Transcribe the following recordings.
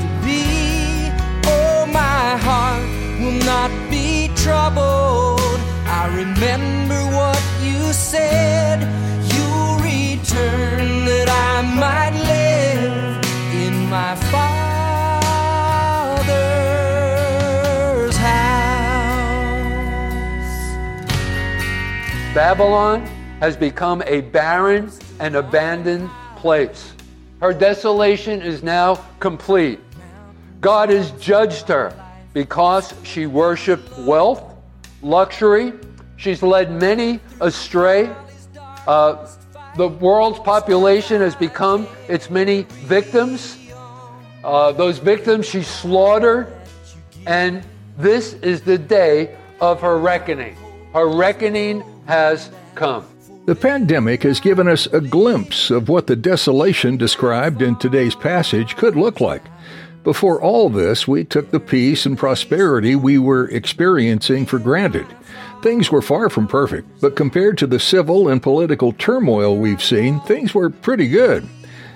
to be. Oh, my heart will not be troubled. I remember what you said. You'll return that I might live in my Father's house. Babylon has become a barren and abandoned place. Her desolation is now complete. God has judged her because she worshiped wealth, luxury. She's led many astray. The world's population has become its many victims. Those victims she slaughtered. And this is the day of her reckoning. Her reckoning has come. The pandemic has given us a glimpse of what the desolation described in today's passage could look like. Before all this, we took the peace and prosperity we were experiencing for granted. Things were far from perfect, but compared to the civil and political turmoil we've seen, things were pretty good.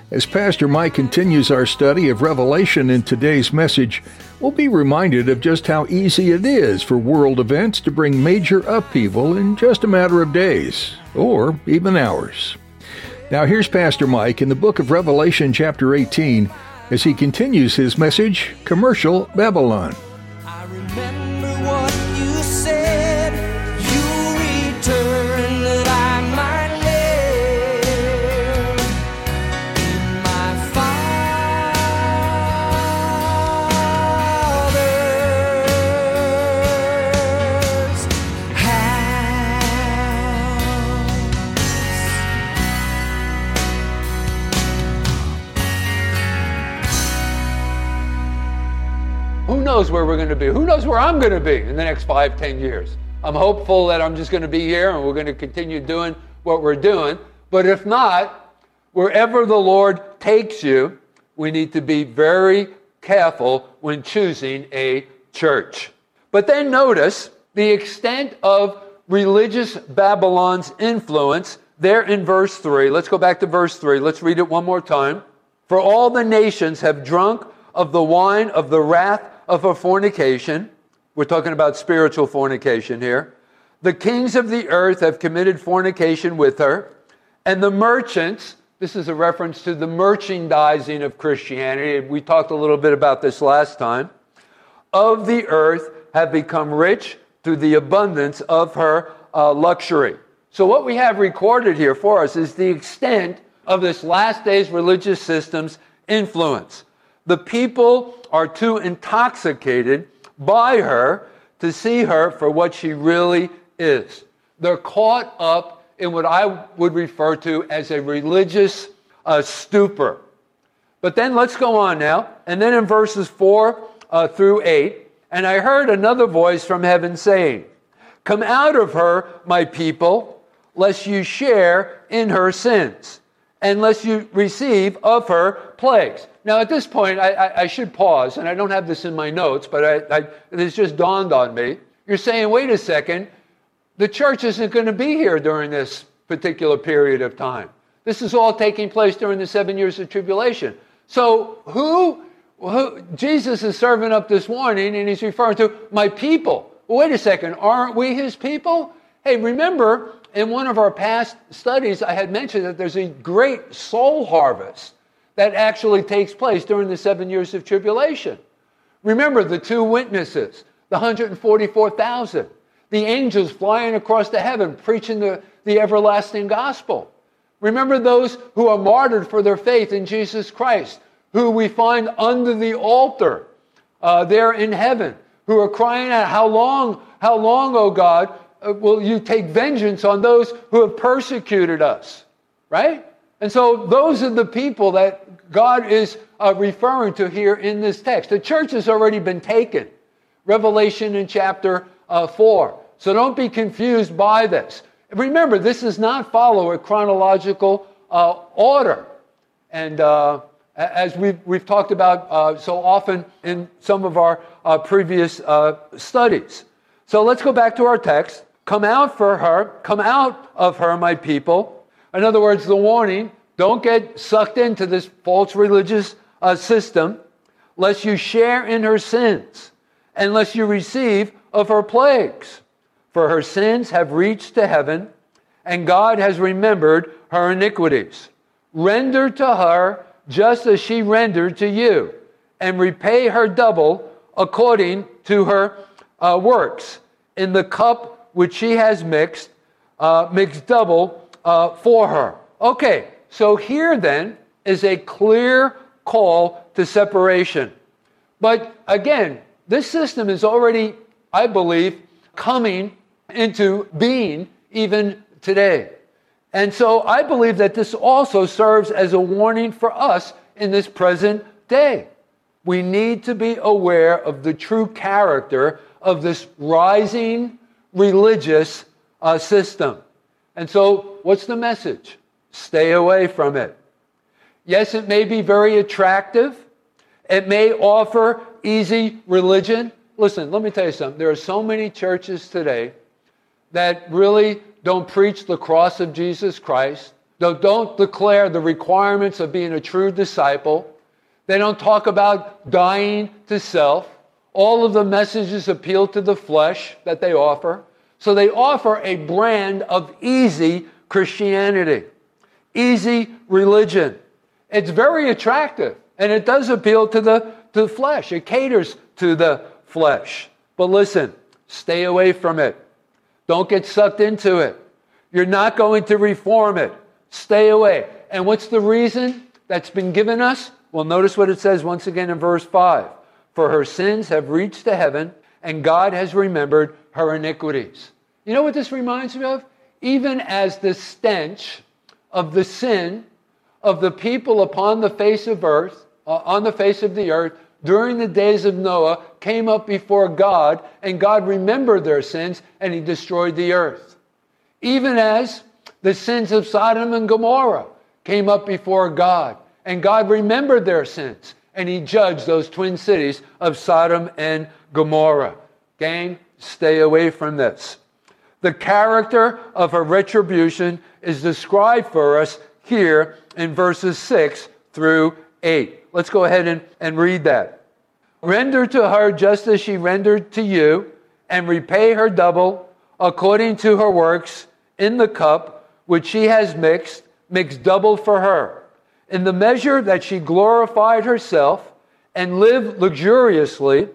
As Pastor Mike continues our study of Revelation in today's message, we'll be reminded of just how easy it is for world events to bring major upheaval in just a matter of days, or even hours. Now here's Pastor Mike in the book of Revelation chapter 18 as he continues his message, Commercial Babylon. I remember what you said, you return that I might live in my Father's house. Who knows where we're going to be? Who knows where I'm going to be in the next 5-10 years? I'm hopeful that I'm just going to be here and we're going to continue doing what we're doing. But if not, wherever the Lord takes you, we need to be very careful when choosing a church. But then notice the extent of religious Babylon's influence there in verse 3. Let's go back to verse 3. Let's read it one more time. For all the nations have drunk of the wine of the wrath of her fornication. We're talking about spiritual fornication here. The kings of the earth have committed fornication with her, and the merchants, this is a reference to the merchandising of Christianity, we talked a little bit about this last time, of the earth have become rich through the abundance of her luxury. So what we have recorded here for us is the extent of this last day's religious system's influence. The people are too intoxicated by her to see her for what she really is. They're caught up in what I would refer to as a religious stupor. But then let's go on now. And then in verses 4 through 8, and I heard another voice from heaven saying, "Come out of her, my people, lest you share in her sins, and lest you receive of her plagues." Now, at this point, I should pause, and I don't have this in my notes, but this just dawned on me. You're saying, wait a second, the church isn't going to be here during this particular period of time. This is all taking place during the 7 years of tribulation. So who Jesus is serving up this warning, and he's referring to my people. Well, wait a second, aren't we his people? Hey, remember, in one of our past studies, I had mentioned that there's a great soul harvest that actually takes place during the 7 years of tribulation. Remember the two witnesses, the 144,000, the angels flying across the heaven, preaching the everlasting gospel. Remember those who are martyred for their faith in Jesus Christ, who we find under the altar there in heaven, who are crying out, how long, O God, will you take vengeance on those who have persecuted us, right? And so those are the people that God is referring to here in this text. The church has already been taken. Revelation in chapter 4. So don't be confused by this. Remember, this does not follow a chronological order. And as we've talked about so often in some of our previous studies. So let's go back to our text. Come out for her. Come out of her, my people. In other words, the warning, don't get sucked into this false religious system, lest you share in her sins, and lest you receive of her plagues. For her sins have reached to heaven, and God has remembered her iniquities. Render to her just as she rendered to you, and repay her double according to her works. In the cup which she has mixed, mix double for her. Okay, so here then is a clear call to separation. But again, this system is already, I believe, coming into being even today. And so I believe that this also serves as a warning for us in this present day. We need to be aware of the true character of this rising religious system. And so what's the message? Stay away from it. Yes, it may be very attractive. It may offer easy religion. Listen, let me tell you something. There are so many churches today that really don't preach the cross of Jesus Christ. They don't declare the requirements of being a true disciple. They don't talk about dying to self. All of the messages appeal to the flesh that they offer. So they offer a brand of easy Christianity, easy religion. It's very attractive, and it does appeal to the flesh. It caters to the flesh. But listen, stay away from it. Don't get sucked into it. You're not going to reform it. Stay away. And what's the reason that's been given us? Well, notice what it says once again in verse 5. For her sins have reached to heaven, and God has remembered her iniquities. You know what this reminds me of? Even as the stench of the sin of the people upon the face of earth, on the face of the earth, during the days of Noah, came up before God, and God remembered their sins, and he destroyed the earth. Even as the sins of Sodom and Gomorrah came up before God, and God remembered their sins, and he judged those twin cities of Sodom and Gomorrah. Gang, stay away from this. The character of her retribution is described for us here in verses 6 through 8. Let's go ahead and read that. Render to her just as she rendered to you, and repay her double according to her works in the cup which she has mixed, mix double for her. In the measure that she glorified herself and lived luxuriously,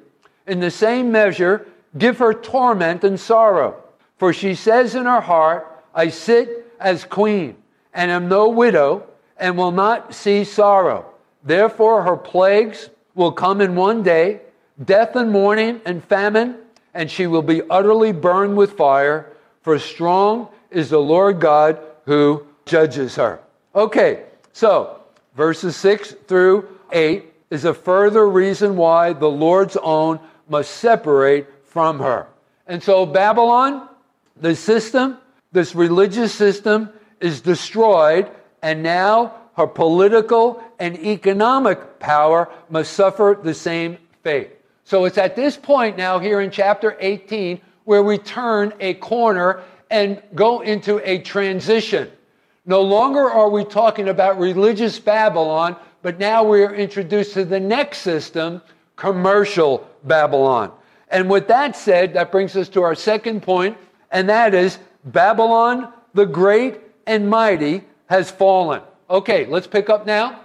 in the same measure give her torment and sorrow. For she says in her heart, I sit as queen, and am no widow, and will not see sorrow. Therefore her plagues will come in one day, death and mourning and famine, and she will be utterly burned with fire, for strong is the Lord God who judges her. Okay, so verses 6 through 8 is a further reason why the Lord's own must separate from her. And so Babylon, the system, this religious system, is destroyed, and now her political and economic power must suffer the same fate. So it's at this point now here in chapter 18 where we turn a corner and go into a transition. No longer are we talking about religious Babylon, but now we're introduced to the next system, commercial Babylon. And with that said, that brings us to our second point, and that is Babylon the Great and Mighty has fallen. Okay, let's pick up now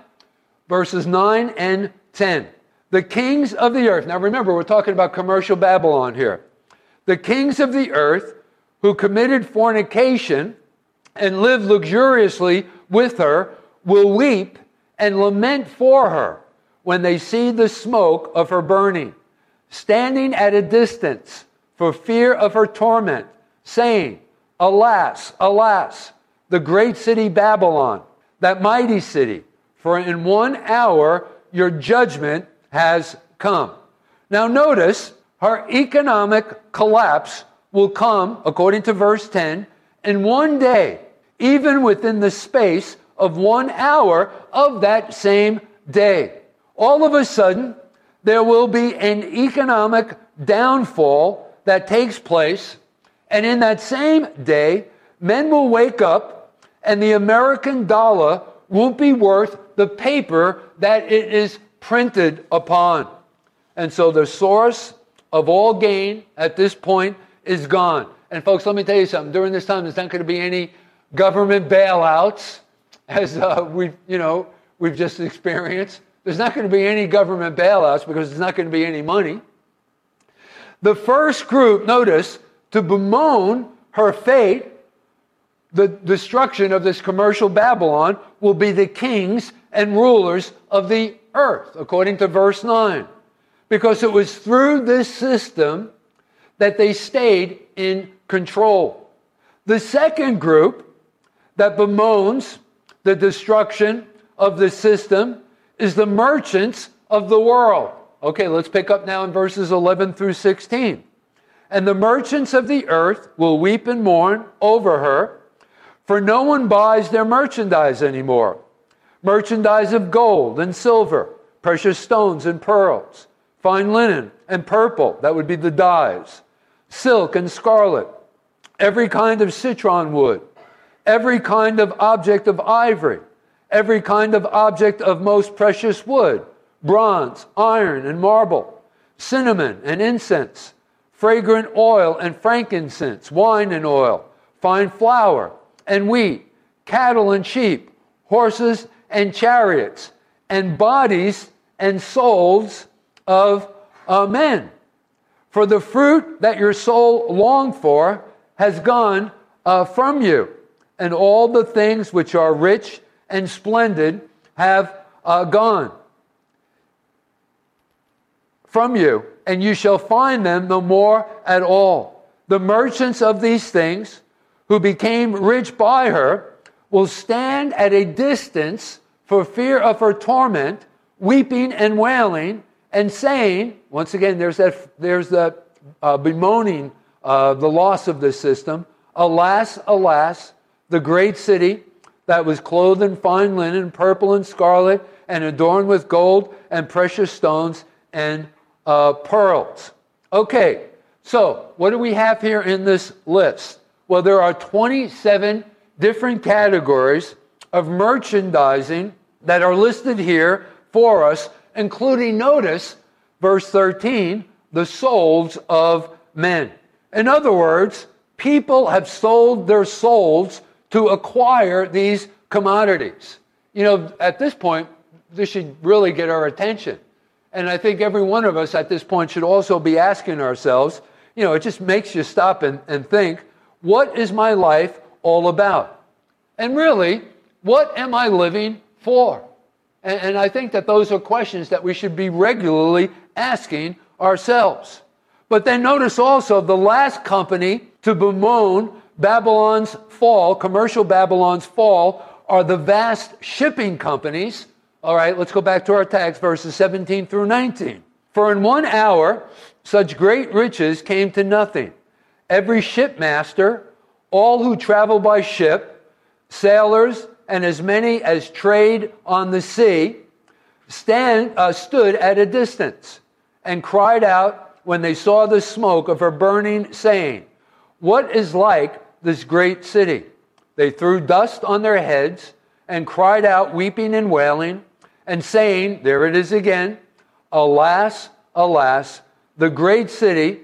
verses 9 and 10. The kings of the earth. Now remember, we're talking about commercial Babylon here. The kings of the earth who committed fornication and lived luxuriously with her will weep and lament for her when they see the smoke of her burning, standing at a distance for fear of her torment, saying, Alas, alas, the great city Babylon, that mighty city, for in 1 hour your judgment has come. Now notice, her economic collapse will come, according to verse 10, in one day, even within the space of 1 hour of that same day. All of a sudden, there will be an economic downfall that takes place, and in that same day, men will wake up, and the American dollar won't be worth the paper that it is printed upon. And so the source of all gain at this point is gone. And folks, let me tell you something. During this time, there's not going to be any government bailouts, as we've just experienced. There's not going to be any government bailouts because there's not going to be any money. The first group, notice, to bemoan her fate, the destruction of this commercial Babylon, will be the kings and rulers of the earth, according to verse 9. Because it was through this system that they stayed in control. The second group that bemoans the destruction of the system is the merchants of the world. Okay, let's pick up now in verses 11 through 16. And the merchants of the earth will weep and mourn over her, for no one buys their merchandise anymore. Merchandise of gold and silver, precious stones and pearls, fine linen and purple, that would be the dyes, silk and scarlet, every kind of citron wood, every kind of object of ivory, every kind of object of most precious wood, bronze, iron, and marble, cinnamon and incense, fragrant oil and frankincense, wine and oil, fine flour and wheat, cattle and sheep, horses and chariots, and bodies and souls of men. For the fruit that your soul longed for has gone from you, and all the things which are rich and splendid have gone from you, and you shall find them no more at all. The merchants of these things, who became rich by her, will stand at a distance for fear of her torment, weeping and wailing, and saying, once again, there's the bemoaning the loss of this system, alas, alas, the great city that was clothed in fine linen, purple and scarlet, and adorned with gold and precious stones and pearls. Okay, so what do we have here in this list? Well, there are 27 different categories of merchandising that are listed here for us, including, notice, verse 13, the souls of men. In other words, people have sold their souls to acquire these commodities. You know, at this point, this should really get our attention. And I think every one of us at this point should also be asking ourselves, you know, it just makes you stop and think, what is my life all about? And really, what am I living for? And I think that those are questions that we should be regularly asking ourselves. But then notice also the last company to bemoan Babylon's fall, commercial Babylon's fall, are the vast shipping companies. All right, let's go back to our text, verses 17 through 19. For in 1 hour, such great riches came to nothing. Every shipmaster, all who travel by ship, sailors, and as many as trade on the sea, stood at a distance and cried out when they saw the smoke of her burning, saying, "What is like this great city?" They threw dust on their heads and cried out, weeping and wailing, and saying, there it is again, "Alas, alas, the great city,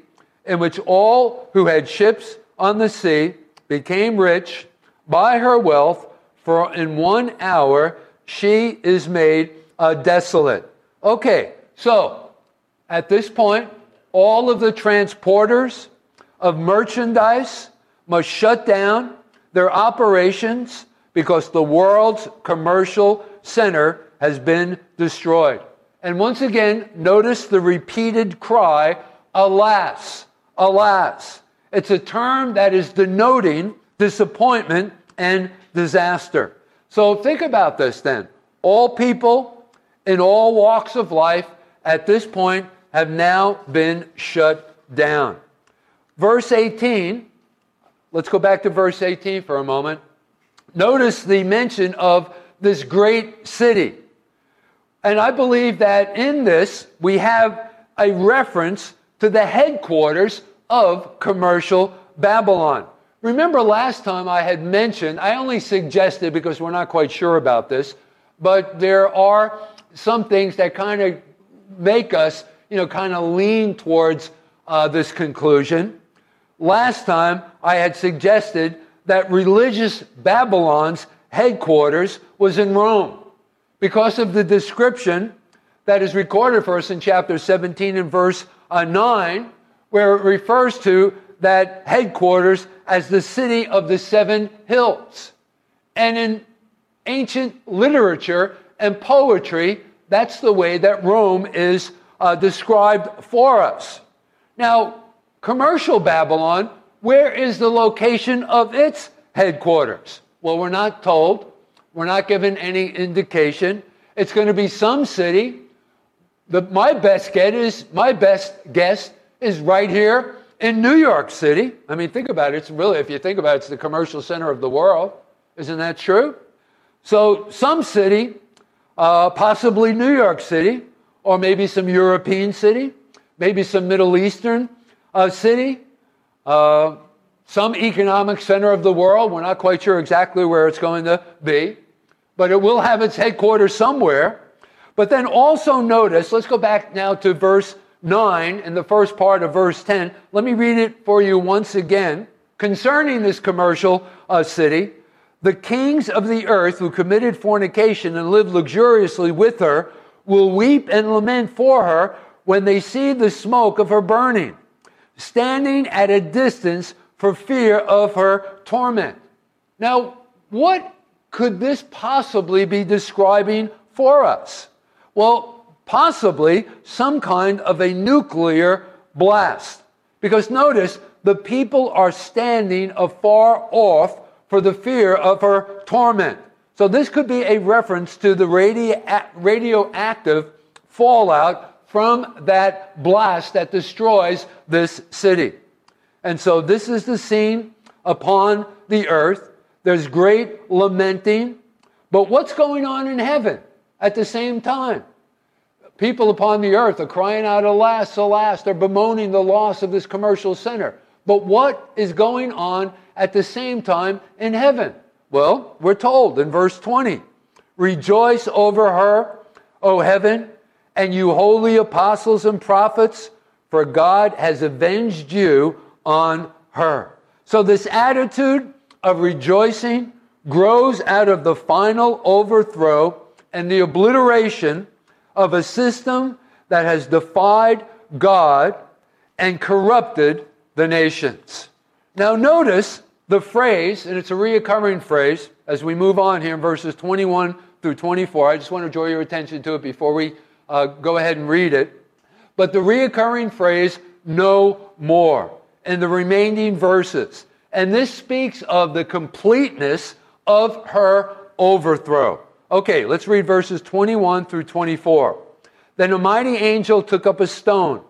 in which all who had ships on the sea became rich by her wealth, for in 1 hour she is made desolate." Okay, so at this point, all of the transporters of merchandise must shut down their operations because the world's commercial center has been destroyed. And once again, notice the repeated cry, "Alas, alas." It's a term that is denoting disappointment and disaster. So think about this then. All people in all walks of life at this point have now been shut down. Verse 18, let's go back to verse 18 for a moment. Notice the mention of this great city. And I believe that in this, we have a reference to the headquarters of commercial Babylon. Remember last time I had mentioned, I only suggested because we're not quite sure about this, but there are some things that kind of make us, kind of lean towards this conclusion. Last time I had suggested that religious Babylon's headquarters was in Rome because of the description that is recorded for us in chapter 17 and verse 9, where it refers to that headquarters as the city of the seven hills. And in ancient literature and poetry, that's the way that Rome is described for us. Now, commercial Babylon, where is the location of its headquarters? Well, we're not told. We're not given any indication. It's going to be some city. My best guess is right here in New York City. I mean, think about it. It's really, if you think about it, it's the commercial center of the world. Isn't that true? So some city, possibly New York City, or maybe some European city, maybe some Middle Eastern city, some economic center of the world. We're not quite sure exactly where it's going to be, but it will have its headquarters somewhere. But then also notice, let's go back now to verse 9 and the first part of verse 10. Let me read it for you once again. Concerning this commercial city, the kings of the earth who committed fornication and lived luxuriously with her will weep and lament for her when they see the smoke of her burning, standing at a distance for fear of her torment. Now, what could this possibly be describing for us? Well, possibly some kind of a nuclear blast. Because notice, the people are standing afar off for the fear of her torment. So this could be a reference to the radioactive fallout from that blast that destroys this city. And so this is the scene upon the earth. There's great lamenting. But what's going on in heaven at the same time? People upon the earth are crying out, alas, alas. They're bemoaning the loss of this commercial center. But what is going on at the same time in heaven? Well, we're told in verse 20, rejoice over her, O heaven, and you holy apostles and prophets, for God has avenged you on her. So this attitude of rejoicing grows out of the final overthrow and the obliteration of a system that has defied God and corrupted the nations. Now notice the phrase, and it's a reoccurring phrase, as we move on here in verses 21 through 24. I just want to draw your attention to it before we go ahead and read it. But the reoccurring phrase, no more, in the remaining verses. And this speaks of the completeness of her overthrow. Okay, let's read verses 21 through 24. Then a mighty angel took up a stone,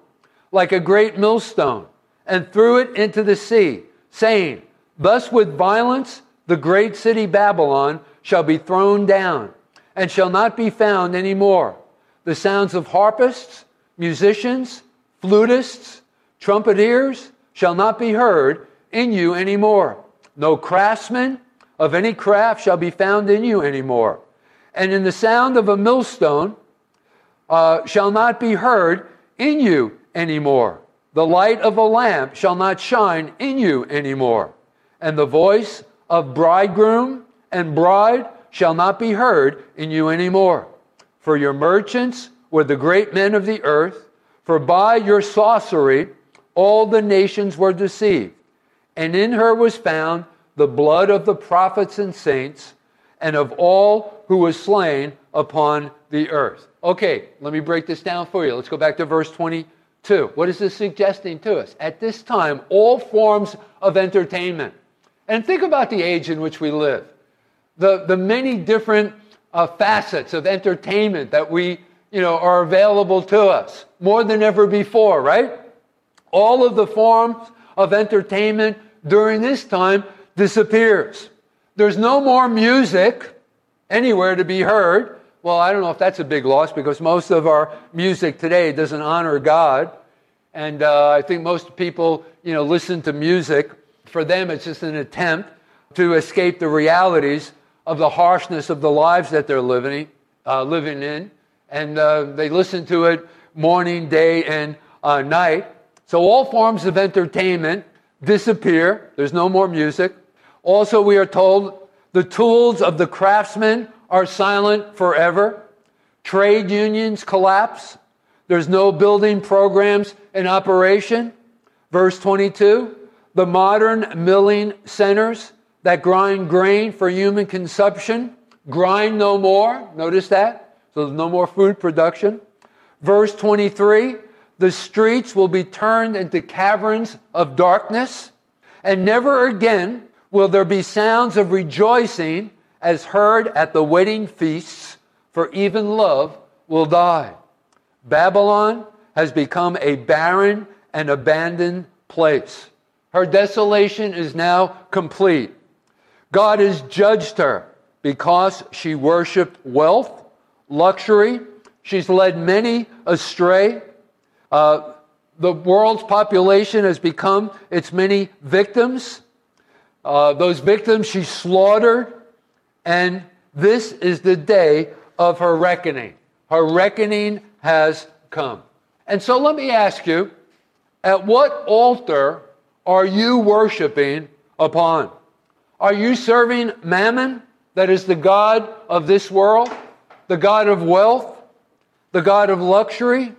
like a great millstone, and threw it into the sea, saying, thus with violence the great city Babylon shall be thrown down, and shall not be found any more. The sounds of harpists, musicians, flutists, trumpeteers shall not be heard in you any more. No craftsman of any craft shall be found in you any more. And in the sound of a millstone shall not be heard in you any more. The light of a lamp shall not shine in you any more. And the voice of bridegroom and bride shall not be heard in you any more. For your merchants were the great men of the earth, for by your sorcery all the nations were deceived. And in her was found the blood of the prophets and saints, and of all who was slain upon the earth. Okay, let me break this down for you. Let's go back to verse 22. What is this suggesting to us? At this time, all forms of entertainment. And think about the age in which we live. The many different facets of entertainment that we, are available to us. More than ever before, right? All of the forms of entertainment during this time disappears. There's no more music anywhere to be heard. Well, I don't know if that's a big loss because most of our music today doesn't honor God. And I think most people, listen to music. For them, it's just an attempt to escape the realities of the harshness of the lives that they're living in. And they listen to it morning, day, and night. So all forms of entertainment disappear. There's no more music. Also, we are told the tools of the craftsman are silent forever. Trade unions collapse. There's no building programs in operation. Verse 22, the modern milling centers that grind grain for human consumption grind no more. Notice that. So there's no more food production. Verse 23, the streets will be turned into caverns of darkness, and never again will there be sounds of rejoicing as heard at the wedding feasts, for even love will die. Babylon has become a barren and abandoned place. Her desolation is now complete. God has judged her because she worshipped wealth, luxury. She's led many astray. The world's population has become its many victims. Those victims she slaughtered. And this is the day of her reckoning. Her reckoning has come. And so let me ask you, at what altar are you worshiping upon? Are you serving Mammon, that is the god of this world, the god of wealth, the god of luxury,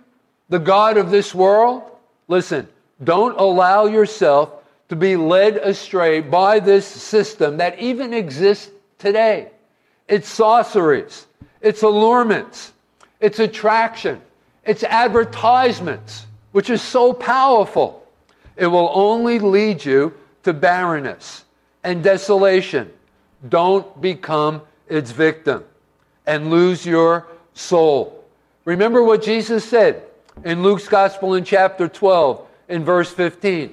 the god of this world? Listen, don't allow yourself to be led astray by this system that even exists today. It's sorceries. It's allurements. It's attraction. It's advertisements, which is so powerful. It will only lead you to barrenness and desolation. Don't become its victim and lose your soul. Remember what Jesus said in Luke's Gospel in chapter 12, in verse 15.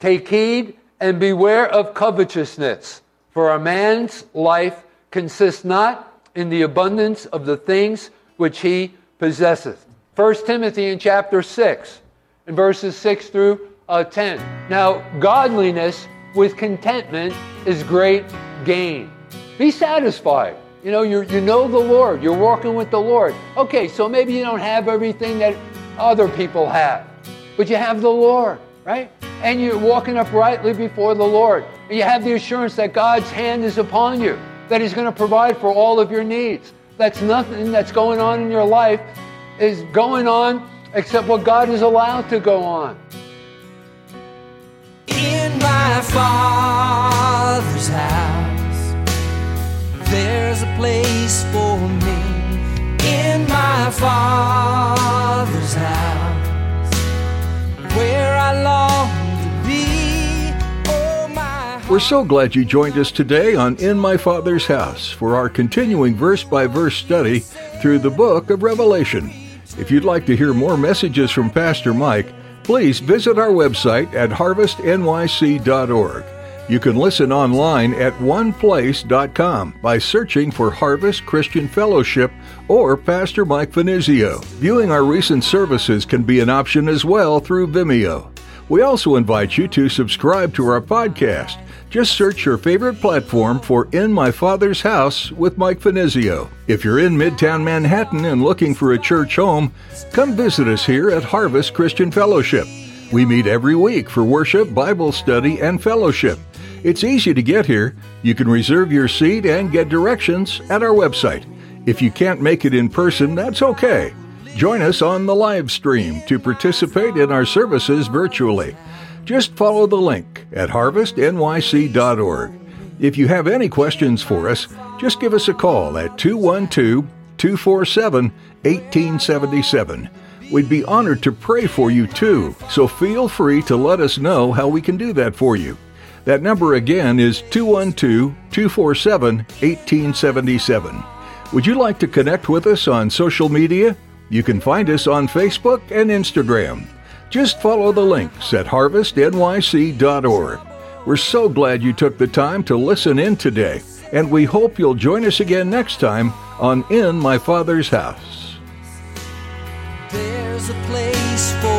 Take heed and beware of covetousness, for a man's life consists not in the abundance of the things which he possesseth. 1 Timothy in chapter 6, in verses 6 through 10. Now, godliness with contentment is great gain. Be satisfied. You know the Lord. You're walking with the Lord. Okay, so maybe you don't have everything that other people have, but you have the Lord, right? And you're walking uprightly before the Lord. And you have the assurance that God's hand is upon you, that He's going to provide for all of your needs. That's nothing that's going on in your life is going on except what God is allowed to go on. In my Father's house, there's a place for me. In my Father's house, where I long to be. Oh, my heart. We're so glad you joined us today on In My Father's House for our continuing verse-by-verse study through the book of Revelation. If you'd like to hear more messages from Pastor Mike, please visit our website at harvestnyc.org. You can listen online at oneplace.com by searching for Harvest Christian Fellowship or Pastor Mike Finizio. Viewing our recent services can be an option as well through Vimeo. We also invite you to subscribe to our podcast. Just search your favorite platform for In My Father's House with Mike Finizio. If you're in Midtown Manhattan and looking for a church home, come visit us here at Harvest Christian Fellowship. We meet every week for worship, Bible study, and fellowship. It's easy to get here. You can reserve your seat and get directions at our website. If you can't make it in person, that's okay. Join us on the live stream to participate in our services virtually. Just follow the link at harvestnyc.org. If you have any questions for us, just give us a call at 212-247-1877. We'd be honored to pray for you too, so feel free to let us know how we can do that for you. That number again is 212-247-1877. Would you like to connect with us on social media? You can find us on Facebook and Instagram. Just follow the links at harvestnyc.org. We're so glad you took the time to listen in today, and we hope you'll join us again next time on In My Father's House. There's a place for